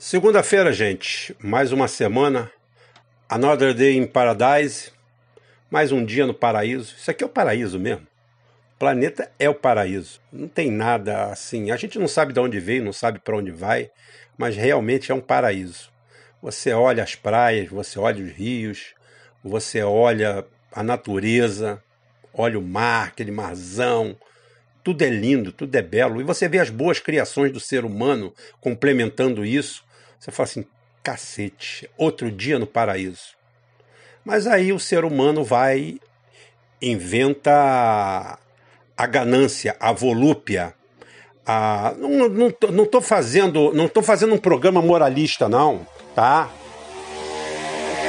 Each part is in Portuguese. Segunda-feira, gente, mais uma semana, another day in paradise, mais um dia no paraíso. Isso aqui é o paraíso mesmo, o planeta é o paraíso, não tem nada assim, a gente não sabe de onde veio, não sabe para onde vai, mas realmente é um paraíso. Você olha as praias, você olha os rios, você olha a natureza, olha o mar, aquele marzão. Tudo é lindo, tudo é belo. E você vê as boas criações do ser humano complementando isso. Você fala assim, cacete, outro dia no paraíso. Mas aí o ser humano vai, inventa a ganância, a volúpia. Não tô fazendo um programa moralista, não, tá?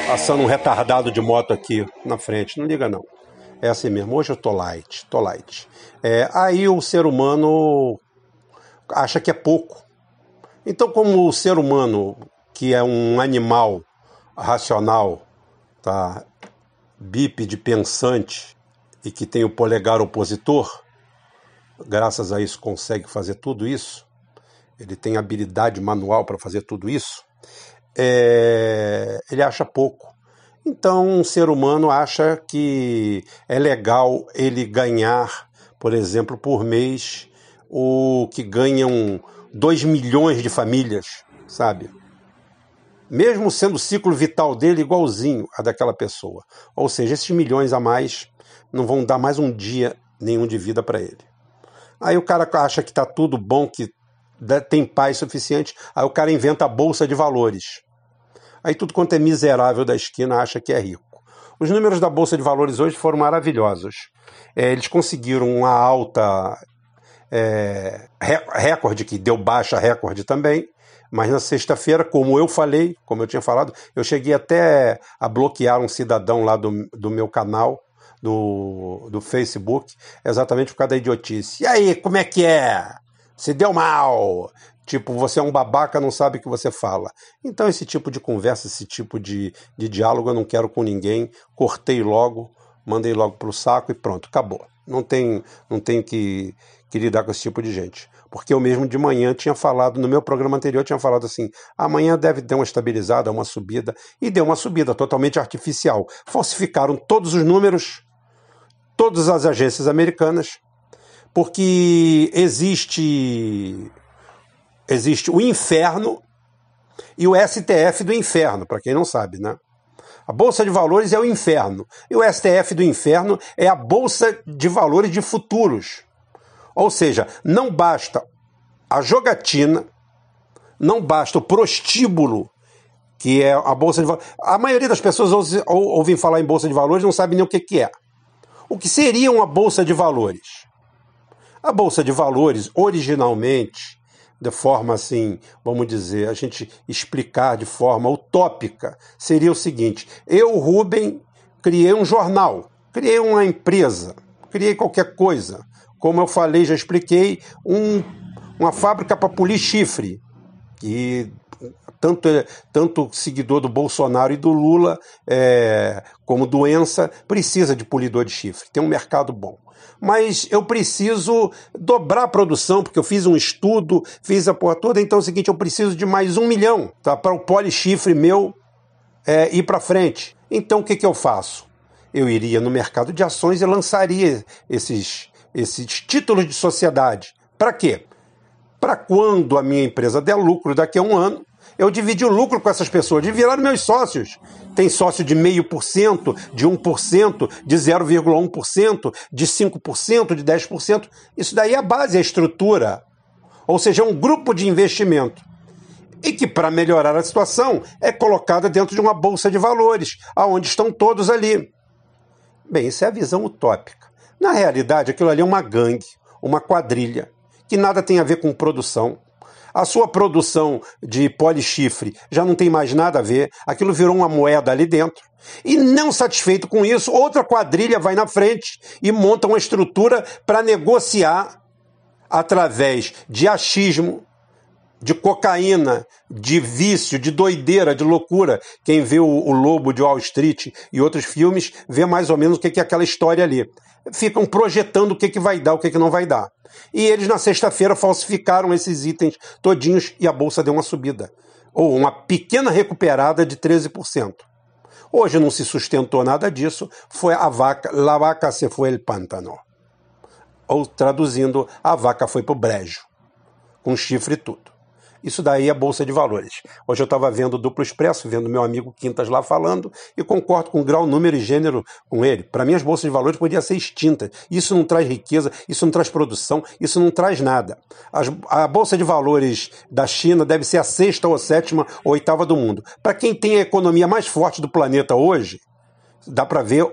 Passando um retardado de moto aqui na frente, não liga não. É assim mesmo, hoje eu tô light. Aí o ser humano acha que é pouco. Então, como o ser humano, que é um animal racional, tá, bípede pensante e que tem o polegar opositor, graças a isso consegue fazer tudo isso, ele tem habilidade manual para fazer tudo isso, ele acha pouco. Então, um ser humano acha que é legal ele ganhar, por exemplo, por mês, o que ganham 2 milhões de famílias, sabe? Mesmo sendo o ciclo vital dele igualzinho a daquela pessoa. Ou seja, esses milhões a mais não vão dar mais um dia nenhum de vida para ele. Aí o cara acha que está tudo bom, que tem paz suficiente, aí o cara inventa a Bolsa de Valores. Aí tudo quanto é miserável da esquina acha que é rico. Os números da Bolsa de Valores hoje foram maravilhosos. Eles conseguiram uma alta recorde, que deu baixa recorde também, mas na sexta-feira, como eu tinha falado, eu cheguei até a bloquear um cidadão lá do meu canal, do Facebook, exatamente por causa da idiotice. E aí, como é que é? Se deu mal... Tipo, você é um babaca, não sabe o que você fala. Então esse tipo de conversa, esse tipo de diálogo eu não quero com ninguém. Cortei logo, mandei logo pro saco e pronto, acabou. Não tenho que lidar com esse tipo de gente. Porque eu mesmo de manhã tinha falado, no meu programa anterior, tinha falado assim, amanhã deve ter uma estabilizada, uma subida. E deu uma subida totalmente artificial. Falsificaram todos os números, todas as agências americanas, porque Existe o inferno e o STF do inferno, para quem não sabe, né? A Bolsa de Valores é o inferno. E o STF do inferno é a Bolsa de Valores de futuros. Ou seja, não basta a jogatina, não basta o prostíbulo, que é a Bolsa de Valores. A maioria das pessoas ouvem falar em Bolsa de Valores e não sabe nem o que é. O que seria uma Bolsa de Valores? A Bolsa de Valores, originalmente... de forma assim, vamos dizer, a gente explicar de forma utópica, seria o seguinte, eu, Rubem, criei um jornal, criei uma empresa, criei qualquer coisa, como eu falei, já expliquei, uma fábrica para polir chifre, que tanto seguidor do Bolsonaro e do Lula, como doença, precisa de polidor de chifre, tem um mercado bom. Mas eu preciso dobrar a produção, porque eu fiz um estudo, fiz a porra toda, então é o seguinte, eu preciso de mais 1 milhão, tá, para o polichifre meu ir para frente. Então o que eu faço? Eu iria no mercado de ações e lançaria esses títulos de sociedade. Para quê? Para quando a minha empresa der lucro daqui a 1 ano, eu dividi o lucro com essas pessoas, de virar meus sócios. Tem sócio de 0,5%, de 1%, de 0,1%, de 5%, de 10%. Isso daí é a base, é a estrutura. Ou seja, é um grupo de investimento. E que, para melhorar a situação, é colocada dentro de uma bolsa de valores, aonde estão todos ali. Bem, isso é a visão utópica. Na realidade, aquilo ali é uma gangue, uma quadrilha, que nada tem a ver com produção. A sua produção de polichifre já não tem mais nada a ver, aquilo virou uma moeda ali dentro. E não satisfeito com isso, outra quadrilha vai na frente e monta uma estrutura para negociar através de achismo, de cocaína, de vício, de doideira, de loucura. Quem vê o Lobo de Wall Street e outros filmes vê mais ou menos o que é aquela história ali. Ficam projetando o que vai dar, o que não vai dar. E eles na sexta-feira falsificaram esses itens todinhos e a bolsa deu uma subida. ou uma pequena recuperada de 13%. Hoje não se sustentou nada disso, foi a vaca, la vaca se foi el pântano. Ou traduzindo, a vaca foi pro brejo, com chifre e tudo. Isso daí é Bolsa de Valores. Hoje eu estava vendo o Duplo Expresso, vendo meu amigo Quintas lá falando, e concordo com grau, número e gênero com ele. Para mim as Bolsas de Valores podiam ser extintas. Isso não traz riqueza, isso não traz produção, isso não traz nada. A Bolsa de Valores da China deve ser a 6ª, ou 7ª, ou 8ª do mundo. Para quem tem a economia mais forte do planeta hoje, dá para ver,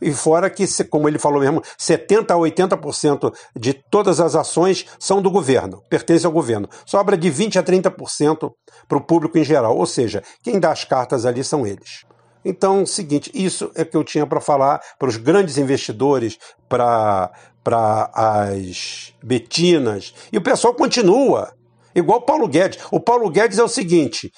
e fora que, como ele falou mesmo, 70% a 80% de todas as ações são do governo, pertencem ao governo. Sobra de 20% a 30% para o público em geral, ou seja, quem dá as cartas ali são eles. Então, seguinte, isso é o que eu tinha para falar para os grandes investidores, para as betinas, e o pessoal continua. Igual o Paulo Guedes. O Paulo Guedes é o seguinte,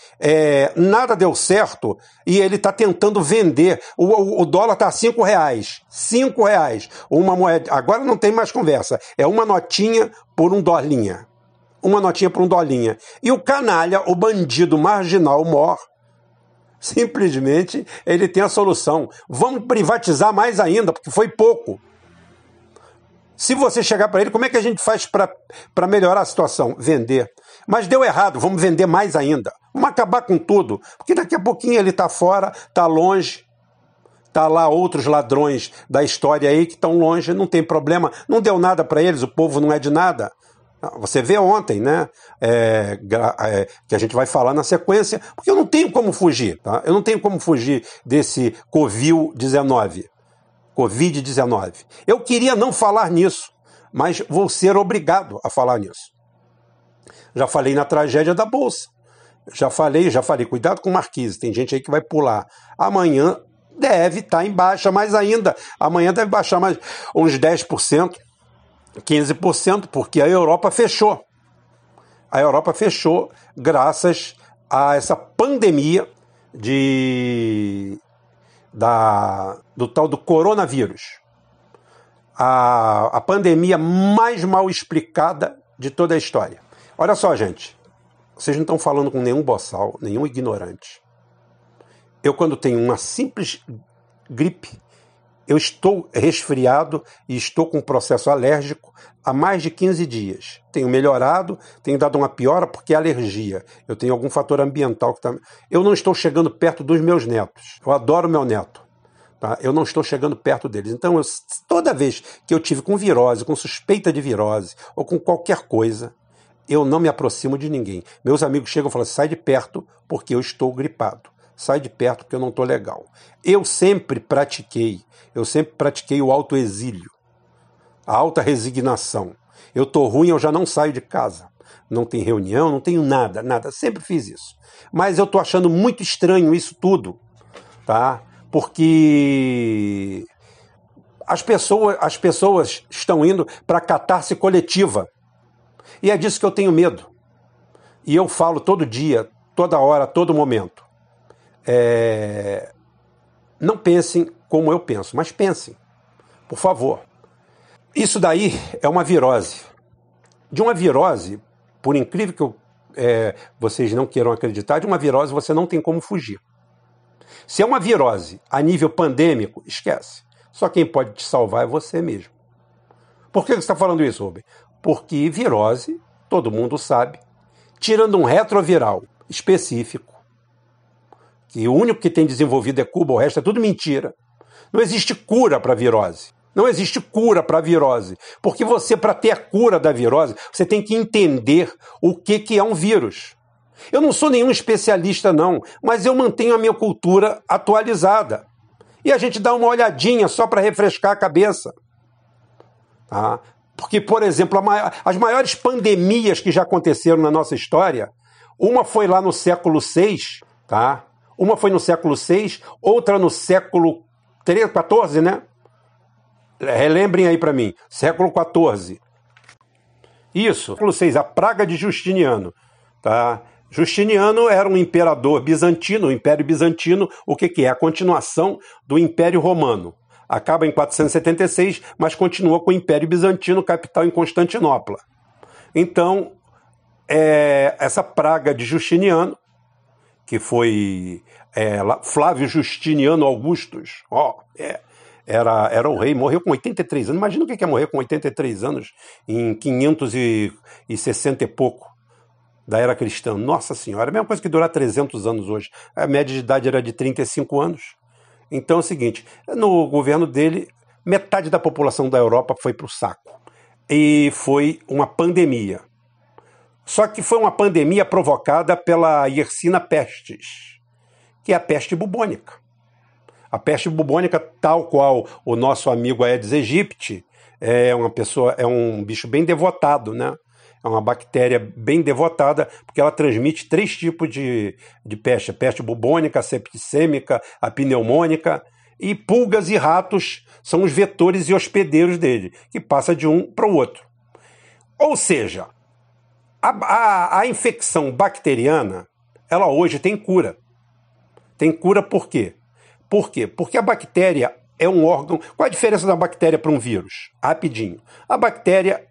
nada deu certo e ele está tentando vender. O dólar está a R$5. R$5. Uma moeda. Agora não tem mais conversa. É uma notinha por $1. Uma notinha por $1. E o canalha, o bandido marginal mor, simplesmente ele tem a solução. Vamos privatizar mais ainda, porque foi pouco. Se você chegar para ele, como é que a gente faz para melhorar a situação? Vender. Mas deu errado, vamos vender mais ainda. Vamos acabar com tudo, porque daqui a pouquinho ele está fora, está longe, está lá outros ladrões da história aí que estão longe, não tem problema, não deu nada para eles, o povo não é de nada. Você vê ontem, né, que a gente vai falar na sequência, porque eu não tenho como fugir, tá? Eu não tenho como fugir desse Covid-19. Eu queria não falar nisso, mas vou ser obrigado a falar nisso. Já falei na tragédia da Bolsa. Já falei, cuidado com o Marquise, tem gente aí que vai pular. Amanhã deve estar em baixa mais ainda. Amanhã deve baixar mais uns 10%, 15%, porque a Europa fechou. A Europa fechou graças a essa pandemia do tal do coronavírus. A pandemia mais mal explicada de toda a história. Olha só, gente, vocês não estão falando com nenhum boçal, nenhum ignorante. Eu, quando tenho uma simples gripe, eu estou resfriado e estou com um processo alérgico há mais de 15 dias. Tenho melhorado, tenho dado uma piora porque é alergia. Eu tenho algum fator ambiental que está... Eu não estou chegando perto dos meus netos. Eu adoro meu neto. Tá? Eu não estou chegando perto deles. Então, toda vez que eu tive com virose, com suspeita de virose ou com qualquer coisa, eu não me aproximo de ninguém. Meus amigos chegam e falam assim, sai de perto porque eu estou gripado. Sai de perto porque eu não estou legal. Eu sempre pratiquei o autoexílio, a alta resignação. Eu estou ruim, eu já não saio de casa. Não tem reunião, não tenho nada. Sempre fiz isso. Mas eu estou achando muito estranho isso tudo, tá? Porque as pessoas estão indo para a catarse coletiva. E é disso que eu tenho medo. E eu falo todo dia, toda hora, todo momento. Não pensem como eu penso, mas pensem, por favor. Isso daí é uma virose. De uma virose, por incrível que vocês não queiram acreditar, de uma virose você não tem como fugir. Se é uma virose a nível pandêmico, esquece. Só quem pode te salvar é você mesmo. Por que você está falando isso, Rubem? Porque virose, todo mundo sabe, tirando um retroviral específico, que o único que tem desenvolvido é Cuba, o resto é tudo mentira. Não existe cura para virose. Não existe cura para virose. Porque você, para ter a cura da virose, você tem que entender o que é um vírus. Eu não sou nenhum especialista, não, mas eu mantenho a minha cultura atualizada. E a gente dá uma olhadinha só para refrescar a cabeça. Tá? Porque, por exemplo, as maiores pandemias que já aconteceram na nossa história, uma foi lá no século VI, tá? Uma foi no século VI, outra no século XIV, né? Relembrem aí para mim, século XIV. Isso, século VI, a praga de Justiniano, tá? Justiniano era um imperador bizantino, o Império Bizantino, o que é? A continuação do Império Romano. Acaba em 476, mas continua com o Império Bizantino, capital em Constantinopla. Então, essa praga de Justiniano, que foi Flávio Justiniano Augustus, era o rei, morreu com 83 anos. Imagina o que é morrer com 83 anos em 560 e pouco da era cristã. Nossa Senhora, a mesma coisa que durar 300 anos hoje. A média de idade era de 35 anos. Então é o seguinte, no governo dele, metade da população da Europa foi para o saco. E foi uma pandemia. Só que foi uma pandemia provocada pela Yersinia pestis, que é a peste bubônica. A peste bubônica, tal qual o nosso amigo Aedes aegypti, é um bicho bem devotado, né? É uma bactéria bem devotada, porque ela transmite três tipos de peste. A peste bubônica, a septicêmica, a pneumônica. E pulgas e ratos são os vetores e hospedeiros dele, que passa de um para o outro. Ou seja, a infecção bacteriana, ela hoje tem cura. Tem cura por quê? Por quê? Porque a bactéria é um órgão... Qual a diferença da bactéria para um vírus? Rapidinho. A bactéria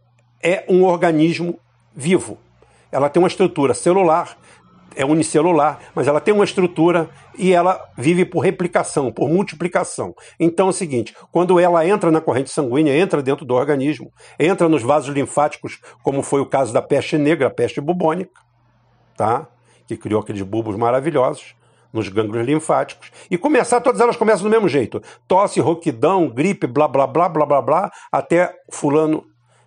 é um organismo vivo. Ela tem uma estrutura celular, é unicelular, mas ela tem uma estrutura e ela vive por replicação, por multiplicação. Então é o seguinte, quando ela entra na corrente sanguínea, entra dentro do organismo, entra nos vasos linfáticos, como foi o caso da peste negra, a peste bubônica, tá? Que criou aqueles bulbos maravilhosos nos gânglios linfáticos, e todas elas começam do mesmo jeito, tosse, rouquidão, gripe, blá, blá, blá, blá, blá, blá, até fulano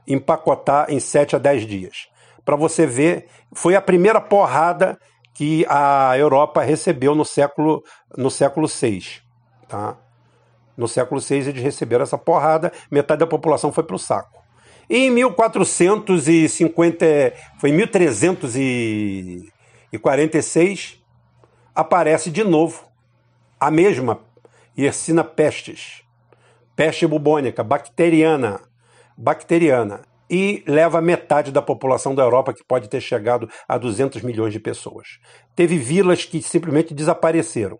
empacotar em 7 a 10 dias. Para você ver, foi a primeira porrada que a Europa recebeu no século VI. Tá? No século VI eles receberam essa porrada, metade da população foi para o saco. E em 1346, aparece de novo a mesma Yersinia pestis, peste bubônica, bacteriana, e leva metade da população da Europa, que pode ter chegado a 200 milhões de pessoas. Teve vilas que simplesmente desapareceram.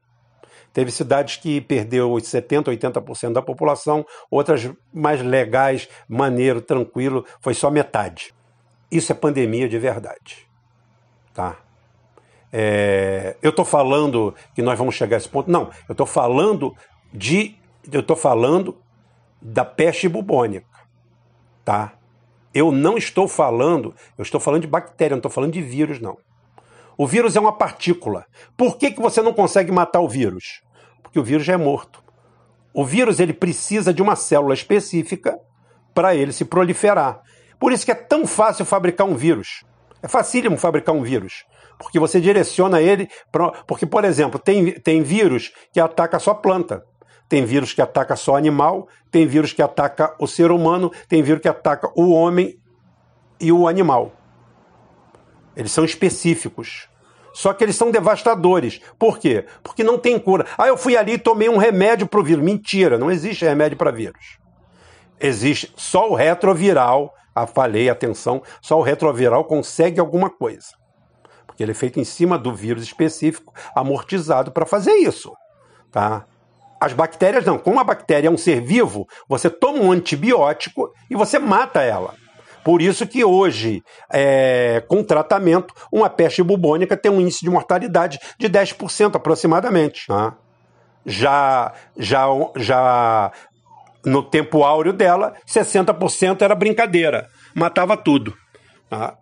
Teve cidades que perdeu 70%, 80% da população, outras mais legais, maneiro, tranquilo, foi só metade. Isso é pandemia de verdade. Tá? Eu estou falando que nós vamos chegar a esse ponto? Não, eu estou falando da peste bubônica. Tá? Eu estou falando de bactéria, não estou falando de vírus, não. O vírus é uma partícula. Por que você não consegue matar o vírus? Porque o vírus já é morto. O vírus, ele precisa de uma célula específica para ele se proliferar. Por isso que é tão fácil fabricar um vírus. É facílimo fabricar um vírus, porque você direciona ele... Porque, por exemplo, tem vírus que ataca só planta. Tem vírus que ataca só animal, tem vírus que ataca o ser humano, tem vírus que ataca o homem e o animal. Eles são específicos. Só que eles são devastadores. Por quê? Porque não tem cura. Eu fui ali e tomei um remédio para o vírus. Mentira, não existe remédio para vírus. Existe só o retroviral. Só o retroviral consegue alguma coisa. Porque ele é feito em cima do vírus específico, amortizado para fazer isso. Tá? As bactérias não. Como a bactéria é um ser vivo, você toma um antibiótico e você mata ela. Por isso que hoje, com tratamento, uma peste bubônica tem um índice de mortalidade de 10% aproximadamente. Tá? Já no tempo áureo dela, 60% era brincadeira. Matava tudo. Tá?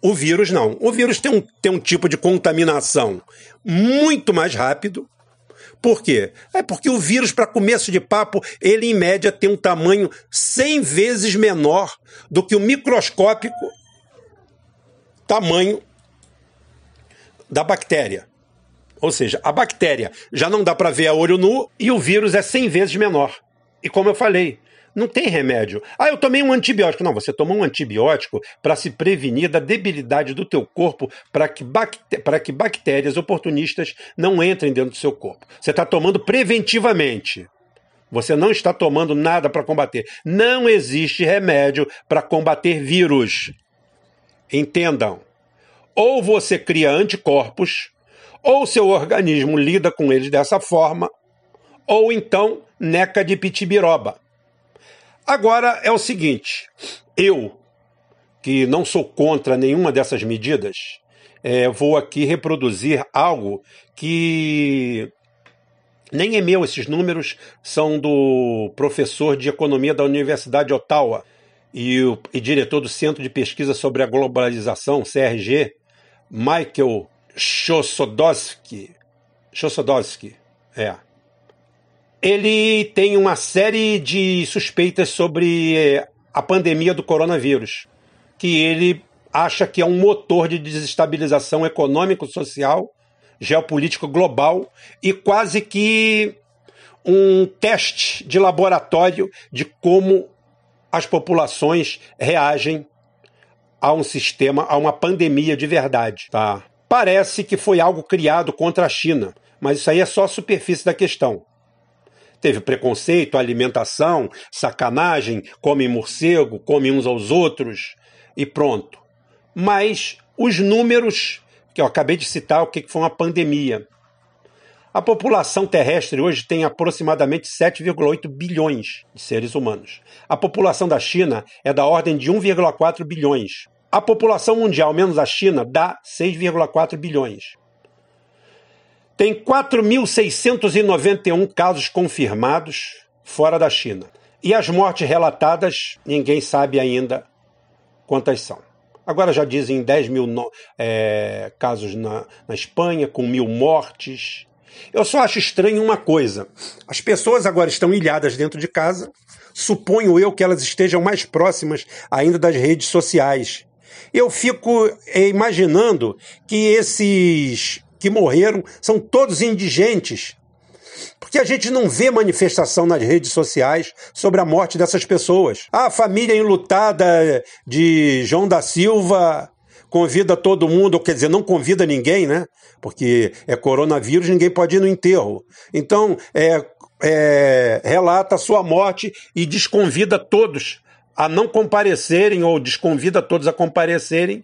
O vírus não. O vírus tem um tipo de contaminação muito mais rápido. Por quê? É porque o vírus, para começo de papo, ele em média tem um tamanho 100 vezes menor do que o microscópico tamanho da bactéria. Ou seja, a bactéria já não dá para ver a olho nu e o vírus é 100 vezes menor. E como eu falei, não tem remédio. Eu tomei um antibiótico. Não, você tomou um antibiótico para se prevenir da debilidade do teu corpo, para que bactérias oportunistas não entrem dentro do seu corpo. Você está tomando preventivamente. Você não está tomando nada para combater. Não existe remédio para combater vírus. Entendam. Ou você cria anticorpos, ou seu organismo lida com eles dessa forma, ou então neca de pitibiroba. Agora é o seguinte, eu, que não sou contra nenhuma dessas medidas, vou aqui reproduzir algo que nem é meu, esses números são do professor de economia da Universidade de Ottawa e diretor do Centro de Pesquisa sobre a Globalização, CRG, Michel Chossudovsky. Ele tem uma série de suspeitas sobre a pandemia do coronavírus, que ele acha que é um motor de desestabilização econômico-social, geopolítico global e quase que um teste de laboratório de como as populações reagem a um sistema, a uma pandemia de verdade. Tá? Parece que foi algo criado contra a China, mas isso aí é só a superfície da questão. Teve preconceito, alimentação, sacanagem, come morcego, come uns aos outros e pronto. Mas os números que eu acabei de citar, o que foi uma pandemia. A população terrestre hoje tem aproximadamente 7,8 bilhões de seres humanos. A população da China é da ordem de 1,4 bilhões. A população mundial, menos a China, dá 6,4 bilhões. Tem 4.691 casos confirmados fora da China. E as mortes relatadas, ninguém sabe ainda quantas são. Agora já dizem 10 mil casos na Espanha, com 1.000 mortes. Eu só acho estranho uma coisa. As pessoas agora estão ilhadas dentro de casa. Suponho eu que elas estejam mais próximas ainda das redes sociais. Eu fico imaginando que esses que morreram são todos indigentes, porque a gente não vê manifestação nas redes sociais sobre a morte dessas pessoas. A família enlutada de João da Silva convida todo mundo, quer dizer, não convida ninguém, né? Porque é coronavírus, ninguém pode ir no enterro. Então, relata a sua morte e desconvida todos a não comparecerem, ou desconvida todos a comparecerem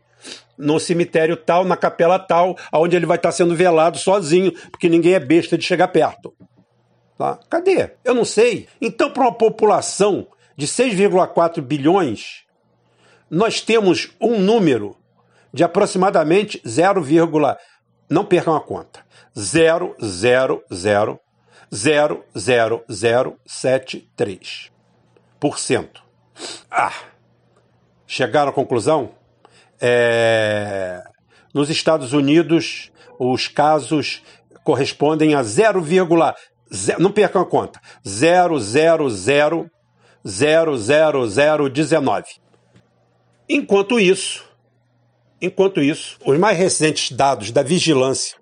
no cemitério tal, na capela tal, onde ele vai estar sendo velado sozinho, porque ninguém é besta de chegar perto. Tá? Cadê? Eu não sei. Então, para uma população de 6,4 bilhões, nós temos um número de aproximadamente 0, não percam a conta, 0,0000073%. Ah, chegaram à conclusão? Nos Estados Unidos, os casos correspondem a 0,0, não percam a conta, 0,0000019. Enquanto isso, os mais recentes dados da vigilância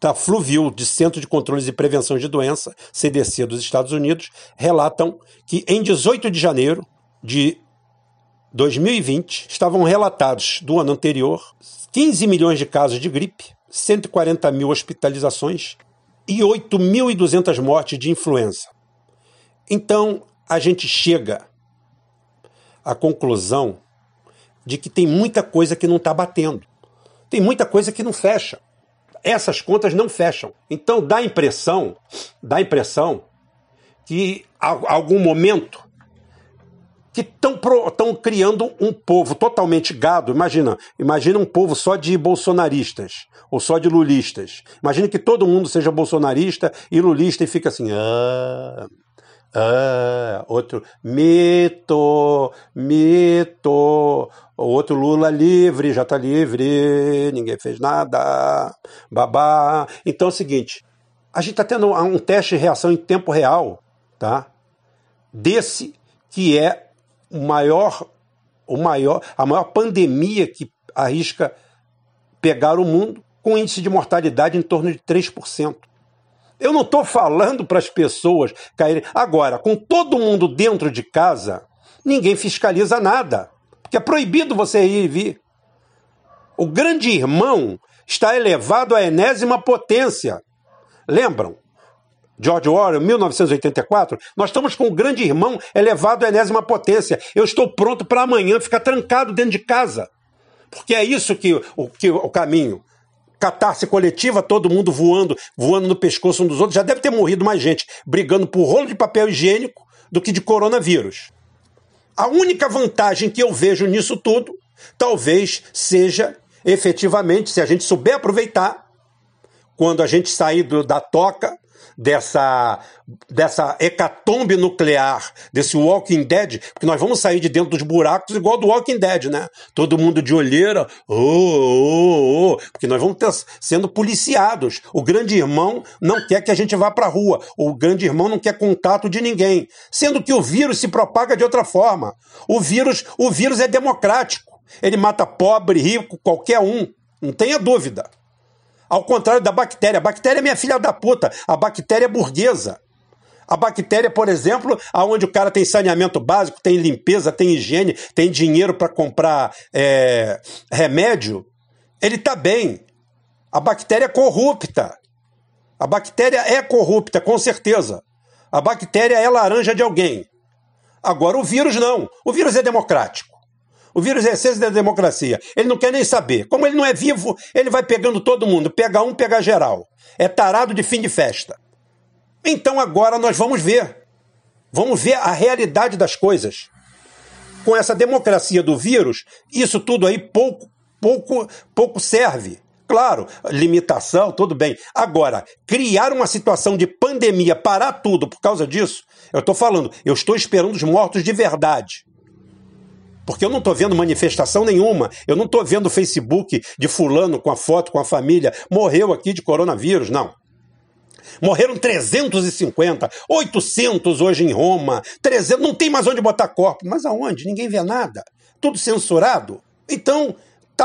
da FluView, de Centro de Controles e Prevenção de Doença, CDC dos Estados Unidos, relatam que em 18 de janeiro de 2020, estavam relatados do ano anterior 15 milhões de casos de gripe, 140 mil hospitalizações e 8.200 mortes de influenza. Então, a gente chega à conclusão de que tem muita coisa que não está batendo. Tem muita coisa que não fecha. Essas contas não fecham. Então, dá a impressão que, a algum momento, que estão criando um povo totalmente gado. Imagina um povo só de bolsonaristas ou só de lulistas. Imagina que todo mundo seja bolsonarista e lulista e fica assim, outro mito, outro Lula livre, já está livre, ninguém fez nada, babá. Então é o seguinte, a gente está tendo um teste de reação em tempo real, tá? Desse que é a maior pandemia que arrisca pegar o mundo, com índice de mortalidade em torno de 3%. Eu não estou falando para as pessoas caírem. Agora, com todo mundo dentro de casa, ninguém fiscaliza nada, porque é proibido você ir e vir. O grande irmão está elevado à enésima potência. Lembram? George Orwell, 1984, nós estamos com o grande irmão elevado à enésima potência. Eu estou pronto para amanhã ficar trancado dentro de casa. Porque é isso que o caminho. Catarse coletiva, todo mundo voando no pescoço um dos outros. Já deve ter morrido mais gente brigando por rolo de papel higiênico do que de coronavírus. A única vantagem que eu vejo nisso tudo, talvez, seja efetivamente, se a gente souber aproveitar, quando a gente sair da toca dessa hecatombe nuclear, desse Walking Dead, porque nós vamos sair de dentro dos buracos igual do Walking Dead, né? Todo mundo de olheira, porque nós vamos sendo policiados. O grande irmão não quer que a gente vá para a rua, o grande irmão não quer contato de ninguém, sendo que o vírus se propaga de outra forma. O vírus é democrático, ele mata pobre, rico, qualquer um, não tenha dúvida. Ao contrário da bactéria. A bactéria é minha filha da puta. A bactéria é burguesa. A bactéria, por exemplo, onde o cara tem saneamento básico, tem limpeza, tem higiene, tem dinheiro para comprar remédio, ele está bem. A bactéria é corrupta. A bactéria é corrupta, com certeza. A bactéria é laranja de alguém. Agora, o vírus não. O vírus é democrático. O vírus é a essência da democracia. Ele não quer nem saber. Como ele não é vivo, ele vai pegando todo mundo. Pega um, pega geral. É tarado de fim de festa. Então agora nós vamos ver. Vamos ver a realidade das coisas. Com essa democracia do vírus, isso tudo aí pouco serve. Claro, limitação, tudo bem. Agora, criar uma situação de pandemia, parar tudo por causa disso, eu estou falando, eu estou esperando os mortos de verdade. Porque eu não estou vendo manifestação nenhuma. Eu não estou vendo o Facebook de fulano com a foto, com a família. Morreu aqui de coronavírus, não. Morreram 350, 800 hoje em Roma. 300, não tem mais onde botar corpo. Mas aonde? Ninguém vê nada. Tudo censurado. Então, tá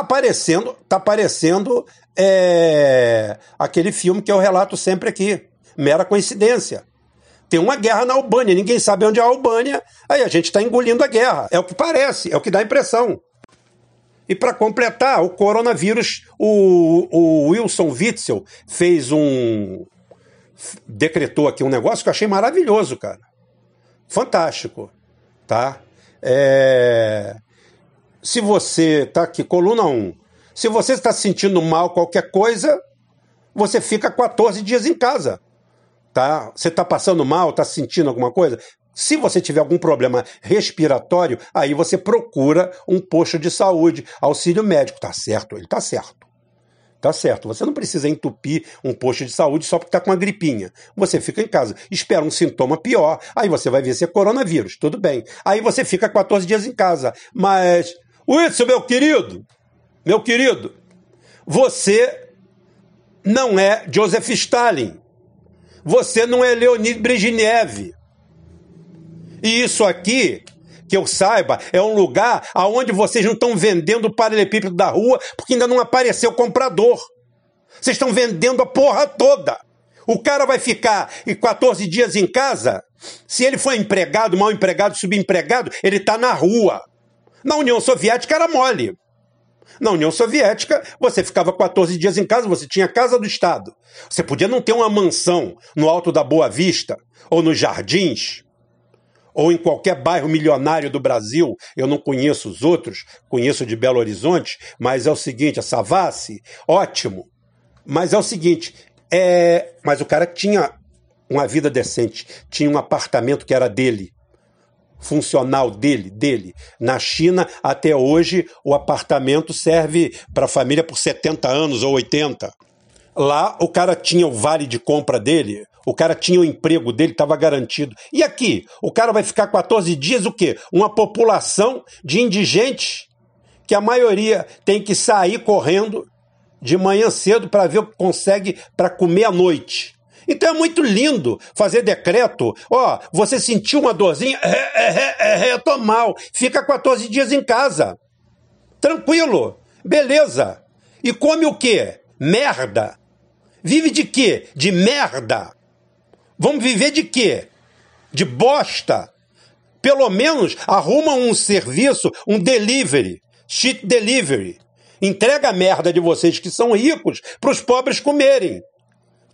aparecendo aquele filme que eu relato sempre aqui. Mera coincidência. Tem uma guerra na Albânia, ninguém sabe onde é a Albânia, aí a gente está engolindo a guerra. É o que parece, é o que dá a impressão. E para completar, o coronavírus, o Wilson Witzel decretou aqui um negócio que eu achei maravilhoso, cara. Fantástico, tá? Se você, tá aqui, coluna 1, se você está se sentindo mal qualquer coisa, você fica 14 dias em casa. Tá? Você está passando mal, está sentindo alguma coisa? Se você tiver algum problema respiratório, aí você procura um posto de saúde, auxílio médico. Tá certo, ele tá certo. Tá certo, você não precisa entupir um posto de saúde só porque tá com uma gripinha. Você fica em casa, espera um sintoma pior, aí você vai ver se é coronavírus, tudo bem. Aí você fica 14 dias em casa. Mas, Wilson, meu querido, você não é Joseph Stalin. Você não é Leonid Brezhnev. E isso aqui, que eu saiba, é um lugar onde vocês não estão vendendo o paralelepípedo da rua porque ainda não apareceu o comprador. Vocês estão vendendo a porra toda. O cara vai ficar 14 dias em casa, se ele for empregado, mal empregado, subempregado, ele está na rua. Na União Soviética era mole. Na União Soviética, você ficava 14 dias em casa, você tinha casa do Estado. Você podia não ter uma mansão no alto da Boa Vista, ou nos Jardins, ou em qualquer bairro milionário do Brasil. Eu não conheço os outros, conheço de Belo Horizonte, mas é o seguinte, a Savassi, ótimo. Mas é o seguinte, mas o cara tinha uma vida decente, tinha um apartamento que era dele. Funcional dele. Na China, até hoje, o apartamento serve para a família por 70 anos ou 80. Lá, o cara tinha o vale de compra dele, o cara tinha o emprego dele, estava garantido. E aqui, o cara vai ficar 14 dias o quê? Uma população de indigentes que a maioria tem que sair correndo de manhã cedo para ver o que consegue para comer à noite. Então é muito lindo fazer decreto. Ó, você sentiu uma dorzinha? Eu tô mal. Fica 14 dias em casa. Tranquilo. Beleza. E come o quê? Merda. Vive de quê? De merda. Vamos viver de quê? De bosta. Pelo menos arruma um serviço, um delivery. Shit delivery. Entrega a merda de vocês que são ricos para os pobres comerem.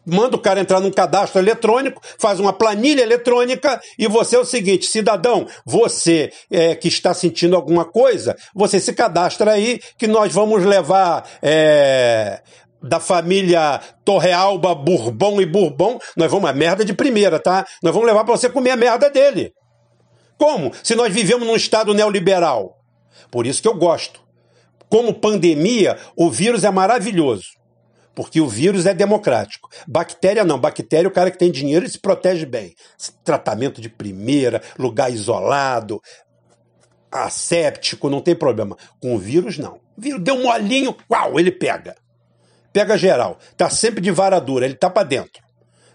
Manda o cara entrar num cadastro eletrônico, faz uma planilha eletrônica e você é o seguinte, cidadão, você que está sentindo alguma coisa, você se cadastra aí que nós vamos levar da família Torrealba, Bourbon, nós vamos, a merda de primeira, tá? Nós vamos levar para você comer a merda dele. Como? Se nós vivemos num estado neoliberal. Por isso que eu gosto. como pandemia, o vírus é maravilhoso, porque o vírus é democrático. Bactéria não, bactéria o cara que tem dinheiro e se protege bem. Tratamento de primeira, lugar isolado, asséptico, não tem problema. Com o vírus não. O vírus deu um olhinho, uau, ele pega. Pega geral, tá sempre de vara dura, ele tá para dentro.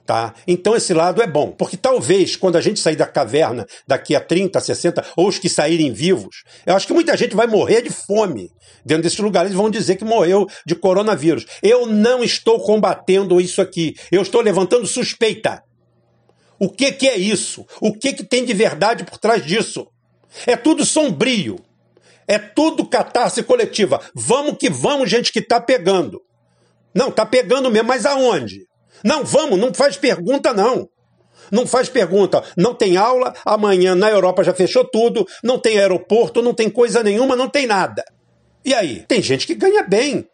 Tá? Então esse lado é bom, porque talvez quando a gente sair da caverna daqui a 30, 60, ou os que saírem vivos, eu acho que muita gente vai morrer de fome dentro desse lugar, eles vão dizer que morreu de coronavírus. Eu não estou combatendo isso aqui, eu estou levantando suspeita. O que é isso? O que tem de verdade por trás disso? É tudo sombrio, é tudo catarse coletiva. Vamos que vamos, gente, que tá pegando. Não, tá pegando mesmo, mas aonde? Não, vamos, não faz pergunta, não. Não faz pergunta. Não tem aula, amanhã na Europa já fechou tudo, não tem aeroporto, não tem coisa nenhuma, não tem nada. E aí? Tem gente que ganha bem.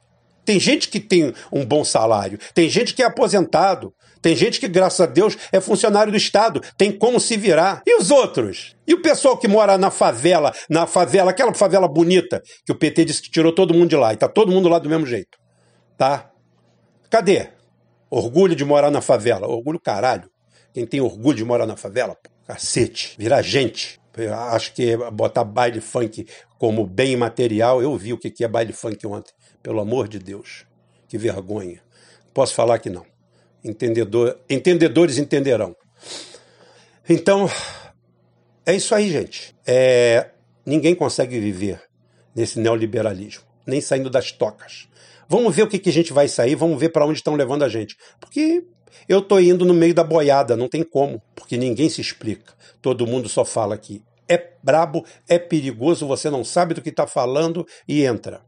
Tem gente que tem um bom salário. Tem gente que é aposentado. Tem gente que, graças a Deus, é funcionário do Estado. Tem como se virar. E os outros? E o pessoal que mora na favela, aquela favela bonita, que o PT disse que tirou todo mundo de lá, e tá todo mundo lá do mesmo jeito. Tá? Cadê? Orgulho de morar na favela. Orgulho, caralho. Quem tem orgulho de morar na favela, pô, cacete, virar gente. Eu acho que botar baile funk como bem imaterial, eu vi o que é baile funk ontem. Pelo amor de Deus, que vergonha. Posso falar que não. Entendedores entenderão. Então, é isso aí, gente. Ninguém consegue viver nesse neoliberalismo, nem saindo das tocas. Vamos ver o que a gente vai sair, vamos ver para onde estão levando a gente. Porque eu estou indo no meio da boiada, não tem como. Porque ninguém se explica. Todo mundo só fala que é brabo, é perigoso, você não sabe do que está falando e entra.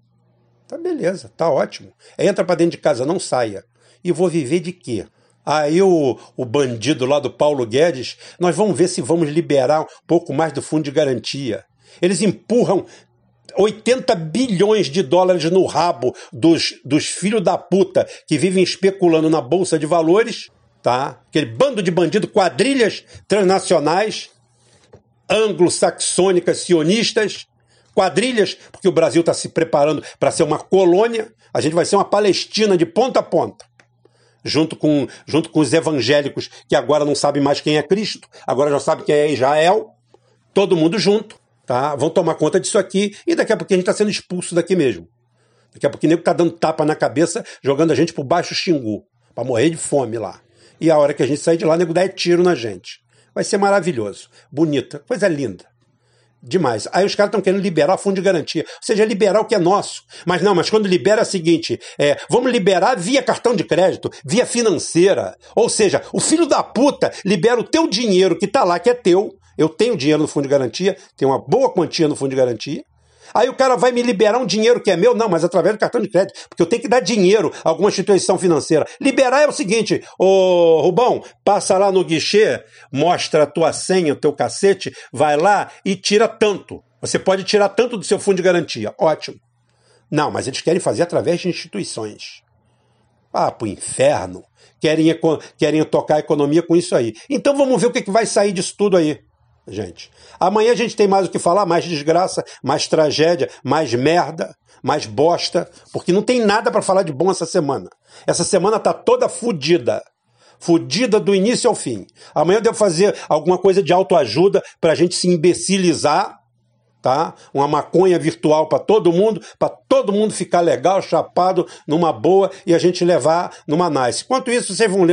Tá beleza, tá ótimo. Entra para dentro de casa, não saia. E vou viver de quê? Aí o bandido lá do Paulo Guedes, nós vamos ver se vamos liberar um pouco mais do fundo de garantia. Eles empurram 80 bilhões de dólares no rabo dos filhos da puta que vivem especulando na Bolsa de Valores, tá? Aquele bando de bandido, quadrilhas transnacionais, anglo-saxônicas, sionistas, quadrilhas, porque o Brasil está se preparando para ser uma colônia, a gente vai ser uma Palestina de ponta a ponta, junto com os evangélicos que agora não sabem mais quem é Cristo, agora já sabem quem é Israel, todo mundo junto. Tá? Vão tomar conta disso aqui e daqui a pouco a gente está sendo expulso daqui mesmo. Daqui a pouco o nego está dando tapa na cabeça, jogando a gente por baixo Xingu, para morrer de fome lá. E a hora que a gente sair de lá, o nego dá tiro na gente. Vai ser maravilhoso, bonita, coisa linda. Demais. Aí os caras estão querendo liberar fundo de garantia. Ou seja, liberar o que é nosso. Mas não, mas quando libera é o seguinte, vamos liberar via cartão de crédito, via financeira. Ou seja, o filho da puta libera o teu dinheiro que está lá, que é teu. Eu tenho dinheiro no fundo de garantia, tenho uma boa quantia no fundo de garantia. Aí o cara vai me liberar um dinheiro que é meu? Não, mas através do cartão de crédito, porque eu tenho que dar dinheiro a alguma instituição financeira. Liberar é o seguinte, ô Rubão, passa lá no guichê, mostra a tua senha, o teu cacete, vai lá e tira tanto. Você pode tirar tanto do seu fundo de garantia. Ótimo. Não, mas eles querem fazer através de instituições. Ah, pro inferno. Querem tocar a economia com isso aí. Então vamos ver o que vai sair disso tudo aí. Gente, amanhã a gente tem mais o que falar, mais desgraça, mais tragédia, mais merda, mais bosta, porque não tem nada para falar de bom essa semana. Essa semana tá toda fudida do início ao fim. Amanhã eu devo fazer alguma coisa de autoajuda pra gente se imbecilizar, tá? Uma maconha virtual pra todo mundo ficar legal, chapado, numa boa e a gente levar numa nice. Enquanto isso, vocês vão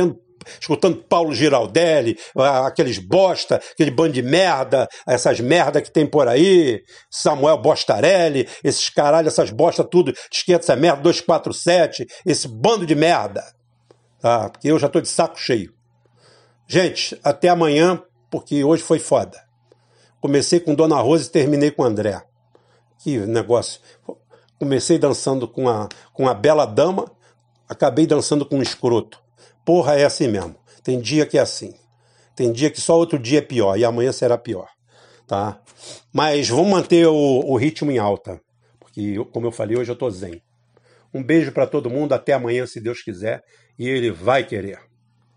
escutando Paulo Giraldelli, aqueles bosta, aquele bando de merda, essas merda que tem por aí, Samuel Bostarelli, esses caralho, essas bosta tudo, esquerda essa merda, 247, esse bando de merda, tá? Porque eu já tô de saco cheio. Gente, até amanhã, porque hoje foi foda. Comecei com Dona Rosa e terminei com André. Que negócio. Comecei dançando com a bela dama, acabei dançando com um escroto. Porra, é assim mesmo. Tem dia que é assim. Tem dia que só outro dia é pior e amanhã será pior, tá? Mas vamos manter o ritmo em alta, porque, como eu falei, hoje eu tô zen. Um beijo para todo mundo, até amanhã, se Deus quiser, e Ele vai querer.